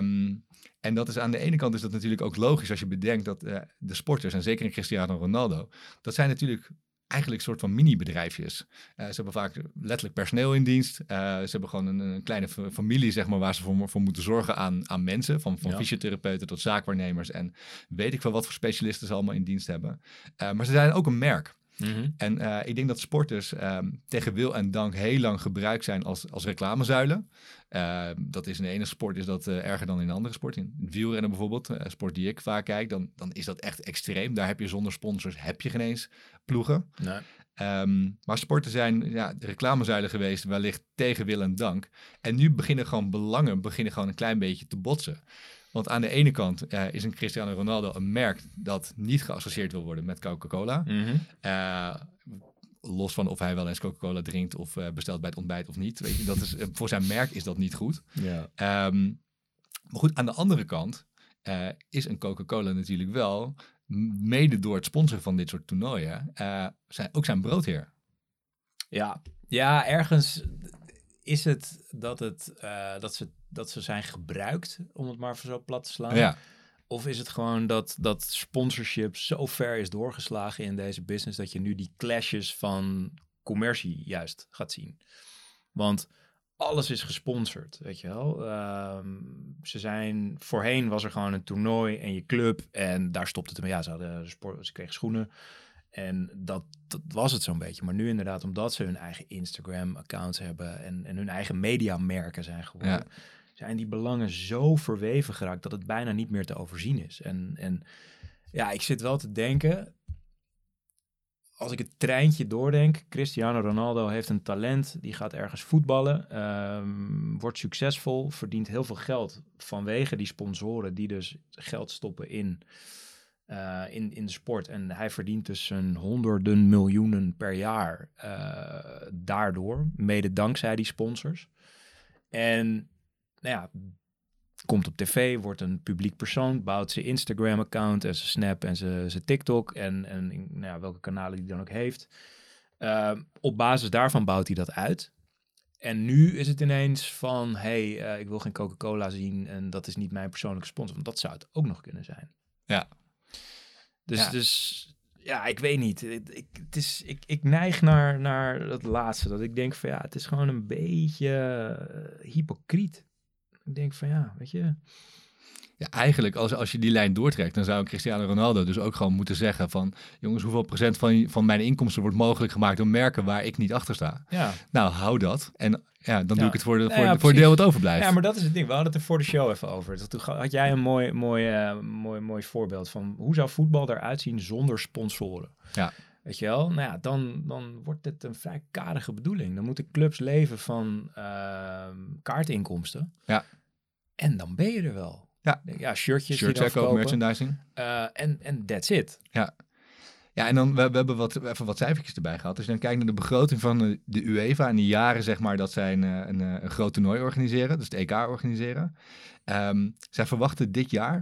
Um, en dat is aan de ene kant is dat natuurlijk ook logisch als je bedenkt dat uh, de sporters, en zeker in Cristiano Ronaldo, dat zijn natuurlijk eigenlijk een soort van mini-bedrijfjes. Uh, ze hebben vaak letterlijk personeel in dienst. Uh, ze hebben gewoon een, een kleine f- familie, zeg maar, waar ze voor, voor moeten zorgen aan, aan mensen. Van, van ja. fysiotherapeuten tot zaakwaarnemers. En weet ik wel wat voor specialisten ze allemaal in dienst hebben. Uh, maar ze zijn ook een merk. Mm-hmm. En uh, ik denk dat sporters um, tegen wil en dank heel lang gebruikt zijn als, als reclamezuilen. Uh, dat is in de ene sport is dat uh, erger dan in de andere sport. In wielrennen bijvoorbeeld, uh, sport die ik vaak kijk, dan, dan is dat echt extreem. Daar heb je zonder sponsors heb je geen eens ploegen. Nee. Um, maar sporten zijn ja, reclamezuilen geweest, wellicht tegen wil en dank. En nu beginnen gewoon belangen, beginnen gewoon een klein beetje te botsen. Want aan de ene kant uh, is een Cristiano Ronaldo een merk dat niet geassocieerd wil worden met Coca-Cola. Mm-hmm. Uh, los van of hij wel eens Coca-Cola drinkt of uh, bestelt bij het ontbijt of niet. Weet je, dat is, voor zijn merk is dat niet goed. Yeah. Um, maar goed, aan de andere kant uh, is een Coca-Cola natuurlijk wel, mede door het sponsoren van dit soort toernooien, uh, zijn, ook zijn broodheer. Ja, ja ergens is het dat, het, uh, dat ze dat ze zijn gebruikt, om het maar voor zo plat te slaan? Ja. Of is het gewoon dat, dat sponsorship zo ver is doorgeslagen in deze business, dat je nu die clashes van commercie juist gaat zien? Want alles is gesponsord, weet je wel. Um, ze zijn, voorheen was er gewoon een toernooi en je club en daar stopte het mee. Ja, ze hadden sport, ze kregen schoenen en dat, dat was het zo'n beetje. Maar nu inderdaad, omdat ze hun eigen Instagram-accounts hebben en, en hun eigen mediamerken zijn geworden, ja, zijn die belangen zo verweven geraakt dat het bijna niet meer te overzien is. En, en ja, ik zit wel te denken, als ik het treintje doordenk, Cristiano Ronaldo heeft een talent, die gaat ergens voetballen, um, wordt succesvol, verdient heel veel geld vanwege die sponsoren die dus geld stoppen in, uh, in, in de sport. En hij verdient dus zijn honderden miljoenen per jaar uh, daardoor, mede dankzij die sponsors. En nou ja, komt op tv, wordt een publiek persoon, bouwt zijn Instagram-account en zijn Snap en zijn, zijn TikTok en, en nou ja, welke kanalen hij dan ook heeft. Uh, op basis daarvan bouwt hij dat uit. En nu is het ineens van, hé, hey, uh, ik wil geen Coca-Cola zien en dat is niet mijn persoonlijke sponsor. Want dat zou het ook nog kunnen zijn. Ja. Dus ja, dus, ja ik weet niet. Ik, ik, het is, ik, ik neig naar, naar dat laatste. Dat ik denk van, ja, het is gewoon een beetje uh, hypocriet. Ik denk van ja, weet je. Ja, eigenlijk als, als je die lijn doortrekt, dan zou Cristiano Ronaldo dus ook gewoon moeten zeggen van, jongens, hoeveel procent van, van mijn inkomsten wordt mogelijk gemaakt door merken waar ik niet achter sta? Ja. Nou, hou dat. En ja, dan ja. doe ik het voor, de, voor, ja, ja, voor deel wat overblijft. Ja, maar dat is het ding. We hadden het er voor de show even over. Toen had jij een mooi, mooi, uh, mooi, mooi voorbeeld van hoe zou voetbal eruit zien zonder sponsoren? Ja. Weet je wel? Nou ja, dan, dan wordt dit een vrij karige bedoeling. Dan moeten clubs leven van uh, kaartinkomsten. Ja. En dan ben je er wel. Ja, ja shirtjes Shirt die dan verkopen. Merchandising. Uh, en, en that's it. Ja, ja en dan we, we hebben wat, even wat cijfertjes erbij gehad. Als je dan kijkt naar de begroting van de UEFA... en die jaren zeg maar dat zij een, een, een groot toernooi organiseren. Dus het E K organiseren. Um, zij verwachten dit jaar...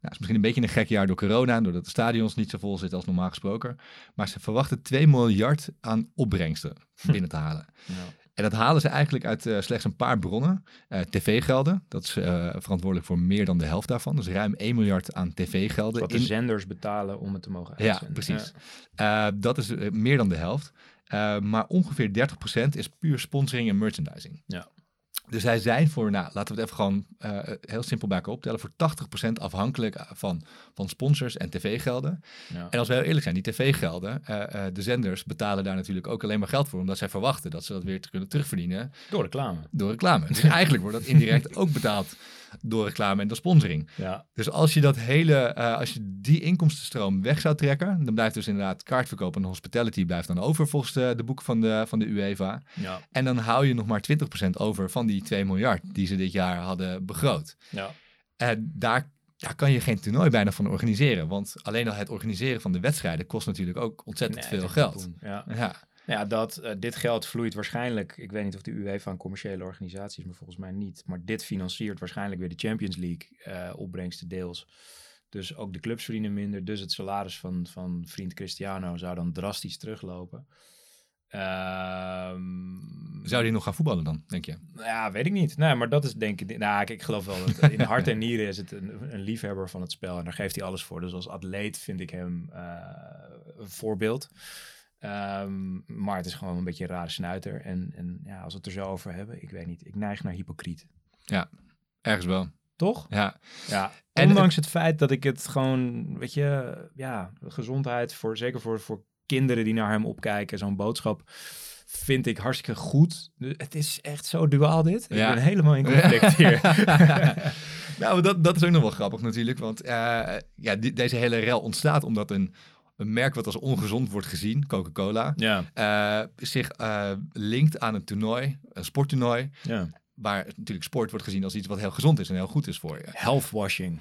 Nou, het is misschien een beetje een gek jaar door corona, doordat de stadions niet zo vol zitten als normaal gesproken. Maar ze verwachten twee miljard aan opbrengsten binnen te halen. Ja. En dat halen ze eigenlijk uit uh, slechts een paar bronnen. Uh, tv-gelden, dat is uh, verantwoordelijk voor meer dan de helft daarvan. Dus ruim één miljard aan tv-gelden. Dus wat de in... zenders betalen om het te mogen uitzenden. Ja, precies. Ja. Uh, dat is uh, meer dan de helft. Uh, maar ongeveer dertig procent is puur sponsoring en merchandising. Ja. Dus zij zijn voor, nou, laten we het even gewoon uh, heel simpel bij elkaar optellen, voor tachtig procent afhankelijk van, van sponsors en tv-gelden. Ja. En als we heel eerlijk zijn, die tv-gelden, uh, uh, de zenders betalen daar natuurlijk ook alleen maar geld voor, omdat zij verwachten dat ze dat weer te kunnen terugverdienen. Door reclame. Door reclame. Dus eigenlijk wordt dat indirect ook betaald door reclame en door sponsoring. Ja. Dus als je dat hele, uh, als je die inkomstenstroom weg zou trekken, dan blijft dus inderdaad kaartverkoop en hospitality blijft dan over volgens de, de boeken van de, van de UEFA. Ja. En dan hou je nog maar twintig procent over van die twee miljard die ze dit jaar hadden begroot. Ja. En daar, daar kan je geen toernooi bijna van organiseren, want alleen al het organiseren van de wedstrijden kost natuurlijk ook ontzettend nee, veel geld. Ja. Ja. Ja, dat uh, dit geld vloeit waarschijnlijk... Ik weet niet of de UEFA een commerciële organisatie is, maar volgens mij niet. Maar dit financiert waarschijnlijk weer de Champions League uh, opbrengsten deels. Dus ook de clubs verdienen minder. Dus het salaris van, van vriend Cristiano zou dan drastisch teruglopen. Um, zou die nog gaan voetballen dan, denk je? Ja, weet ik niet. Nee, maar dat is denk ik... Nou, ik, ik geloof wel dat in hart en nieren is het een, een liefhebber van het spel. En daar geeft hij alles voor. Dus als atleet vind ik hem uh, een voorbeeld. Um, maar het is gewoon een beetje een rare snuiter. En, en ja, als we het er zo over hebben, ik weet niet. Ik neig naar hypocriet. Ja, ergens wel. Toch? Ja. ja. En ondanks het, het feit dat ik het gewoon, weet je, ja, gezondheid, voor, zeker voor, voor kinderen die naar hem opkijken, zo'n boodschap, vind ik hartstikke goed. Het is echt zo duaal dit. Ik ja. ben helemaal in conflict hier. Nou, dat, dat is ook nog wel grappig natuurlijk. Want uh, ja, die, deze hele rel ontstaat omdat een... een merk wat als ongezond wordt gezien, Coca-Cola, ja. uh, zich uh, linkt aan een toernooi, een sporttoernooi, ja. waar natuurlijk sport wordt gezien als iets wat heel gezond is en heel goed is voor je. Healthwashing.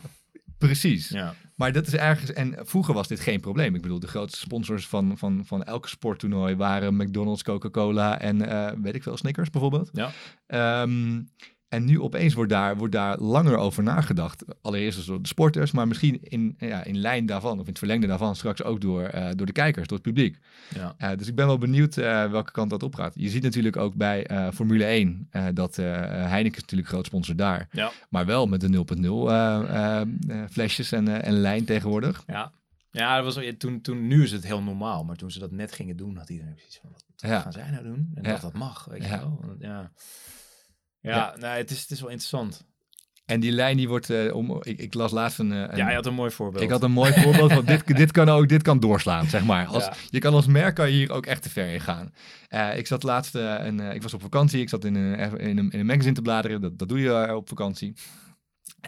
Precies. Ja. Maar dat is ergens, en vroeger was dit geen probleem. Ik bedoel, de grootste sponsors van, van, van elk sporttoernooi waren McDonald's, Coca-Cola en uh, weet ik veel, Snickers bijvoorbeeld. Ja. Um, En nu opeens wordt daar, wordt daar langer over nagedacht. Allereerst door de sporters, maar misschien in, ja, in lijn daarvan, of in het verlengde daarvan, straks ook door, uh, door de kijkers, door het publiek. Ja. Uh, dus ik ben wel benieuwd uh, welke kant dat op gaat. Je ziet natuurlijk ook bij uh, Formule één uh, dat uh, Heineken is natuurlijk groot sponsor daar. Ja. Maar wel met de nul punt nul uh, uh, uh, flesjes en, uh, en lijn tegenwoordig. Ja. Ja, dat was, toen, toen, nu is het heel normaal. Maar toen ze dat net gingen doen, had iedereen precies van... Wat, wat ja. gaan zij nou doen? En ja. dat dat mag, weet je ja. wel. Ja, ja, ja. Nou, het, is, het is wel interessant. En die lijn die wordt... Uh, om, ik, ik las laatst een, een... Ja, je had een mooi voorbeeld. Ik had een mooi voorbeeld, want dit, dit kan ook dit kan doorslaan, zeg maar. Als, ja. Je kan als merk kan je hier ook echt te ver in gaan. Uh, ik zat laatst... Uh, een, uh, ik was op vakantie, ik zat in een, in een, in een magazine te bladeren. Dat, dat doe je uh, op vakantie.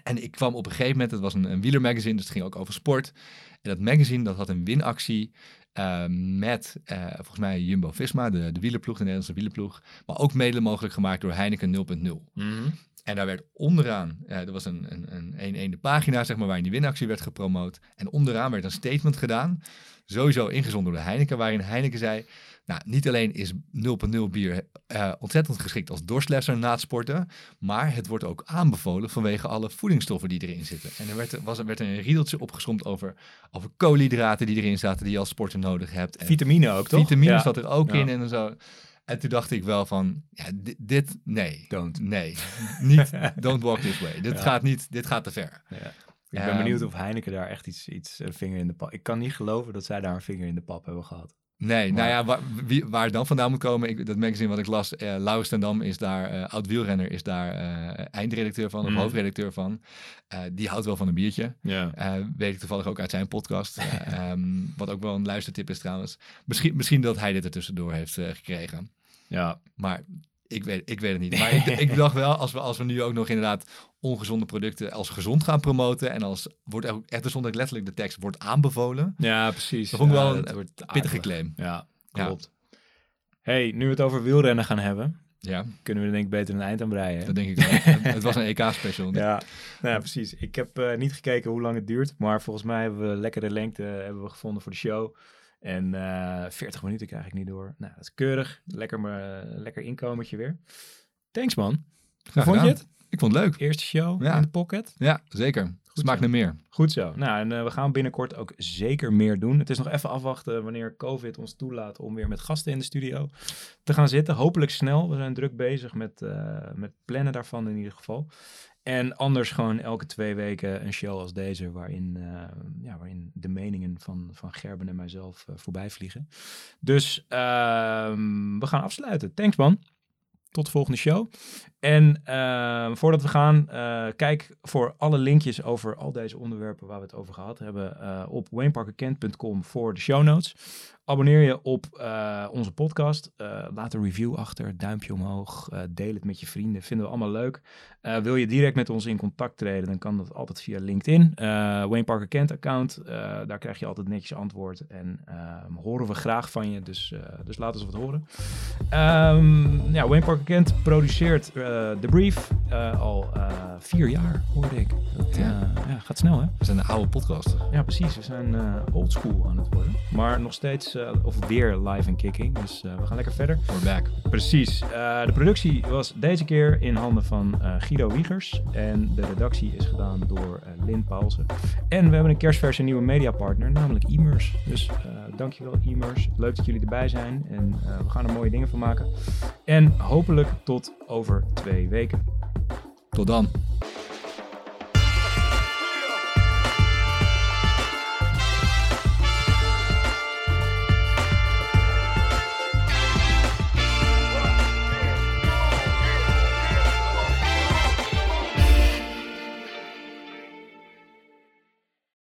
En ik kwam op een gegeven moment... Het was een, een wielermagazine, dus het ging ook over sport... En dat magazine dat had een winactie uh, met uh, volgens mij Jumbo-Visma, de, de wielerploeg, de Nederlandse wielerploeg. Maar ook mede mogelijk gemaakt door Heineken nul punt nul. Mm-hmm. En daar werd onderaan, uh, er was een een, een, een ene pagina zeg maar, waarin die winactie werd gepromoot. En onderaan werd een statement gedaan, sowieso ingezonden door de Heineken, waarin Heineken zei... Nou, niet alleen is nul punt nul bier uh, ontzettend geschikt als dorstlesser na het sporten, maar het wordt ook aanbevolen vanwege alle voedingsstoffen die erin zitten. En er werd, was, werd een riedeltje opgesomd over, over koolhydraten die erin zaten, die je als sporter nodig hebt. En vitamine ook, toch? Vitamine ja. zat er ook ja. in en zo. En toen dacht ik wel van, ja, dit, dit nee. Don't. Nee, niet, don't walk this way. Dit, ja. gaat, niet, dit gaat te ver. Ja. Ik ben um, benieuwd of Heineken daar echt iets, iets een vinger in de pap... Ik kan niet geloven dat zij daar een vinger in de pap hebben gehad. Nee, maar... nou ja, waar, wie, waar het dan vandaan moet komen... Ik, dat magazine wat ik las, uh, Laurens ten Dam is daar... Uh, oud-wielrenner is daar uh, eindredacteur van, of mm. hoofdredacteur van. Uh, die houdt wel van een biertje. Yeah. Uh, weet ik toevallig ook uit zijn podcast. Uh, um, wat ook wel een luistertip is trouwens. Misschien, misschien dat hij dit ertussendoor heeft uh, gekregen. Ja. Maar... Ik weet, ik weet het niet. Maar ik, ik dacht wel, als we, als we nu ook nog inderdaad ongezonde producten als gezond gaan promoten. En als wordt ook echt gezondheid letterlijk de tekst wordt aanbevolen. Ja, precies. Dat vond ik ja, wel een pittige claim. Ja, klopt. Ja. Hey, nu we het over wielrennen gaan hebben, ja. kunnen we er denk ik beter een eind aan breien. Hè? Dat denk ik wel. Het was een E K-special. Ja, nou ja, precies. Ik heb uh, niet gekeken hoe lang het duurt. Maar volgens mij hebben we lekkere lengte hebben we gevonden voor de show. En uh, veertig minuten krijg ik niet door. Nou, dat is keurig. Lekker, uh, lekker inkomertje weer. Thanks, man. Hoe vond je het? Ik vond het leuk. Eerste show ja. in de pocket. Ja, zeker. Smaakt naar meer. Goed zo. Nou, en uh, we gaan binnenkort ook zeker meer doen. Het is nog even afwachten wanneer COVID ons toelaat om weer met gasten in de studio te gaan zitten. Hopelijk snel. We zijn druk bezig met, uh, met plannen daarvan in ieder geval. En anders gewoon elke twee weken een show als deze... waarin, uh, ja, waarin de meningen van, van Gerben en mijzelf uh, voorbij vliegen. Dus uh, we gaan afsluiten. Thanks, man. Tot de volgende show. En uh, voordat we gaan, uh, kijk voor alle linkjes over al deze onderwerpen waar we het over gehad hebben uh, op wayne parker kent punt com voor de show notes. Abonneer je op uh, onze podcast. Uh, laat een review achter, duimpje omhoog, uh, deel het met je vrienden. Vinden we allemaal leuk. Uh, wil je direct met ons in contact treden, dan kan dat altijd via LinkedIn. Uh, Wayne Parker Kent account, uh, daar krijg je altijd netjes antwoord. En uh, horen we graag van je, dus, uh, dus laat ons wat horen. Um, ja, Wayne Parker Kent produceert... Uh, De Brief, uh, al uh, vier jaar, hoorde ik. Dat, ja. Uh, ja, gaat snel, hè? We zijn een oude podcaster. Ja, precies. We zijn uh, oldschool aan het worden. Maar nog steeds, uh, of weer live en kicking. Dus uh, we gaan lekker verder. We're back. Precies. Uh, de productie was deze keer in handen van uh, Guido Wiegers. En de redactie is gedaan door uh, Lynn Paulsen. En we hebben een kerstverse nieuwe mediapartner, namelijk Immers. Dus uh, dankjewel Immers. Leuk dat jullie erbij zijn. En uh, we gaan er mooie dingen van maken. En hopelijk tot over twee weken. Tot dan.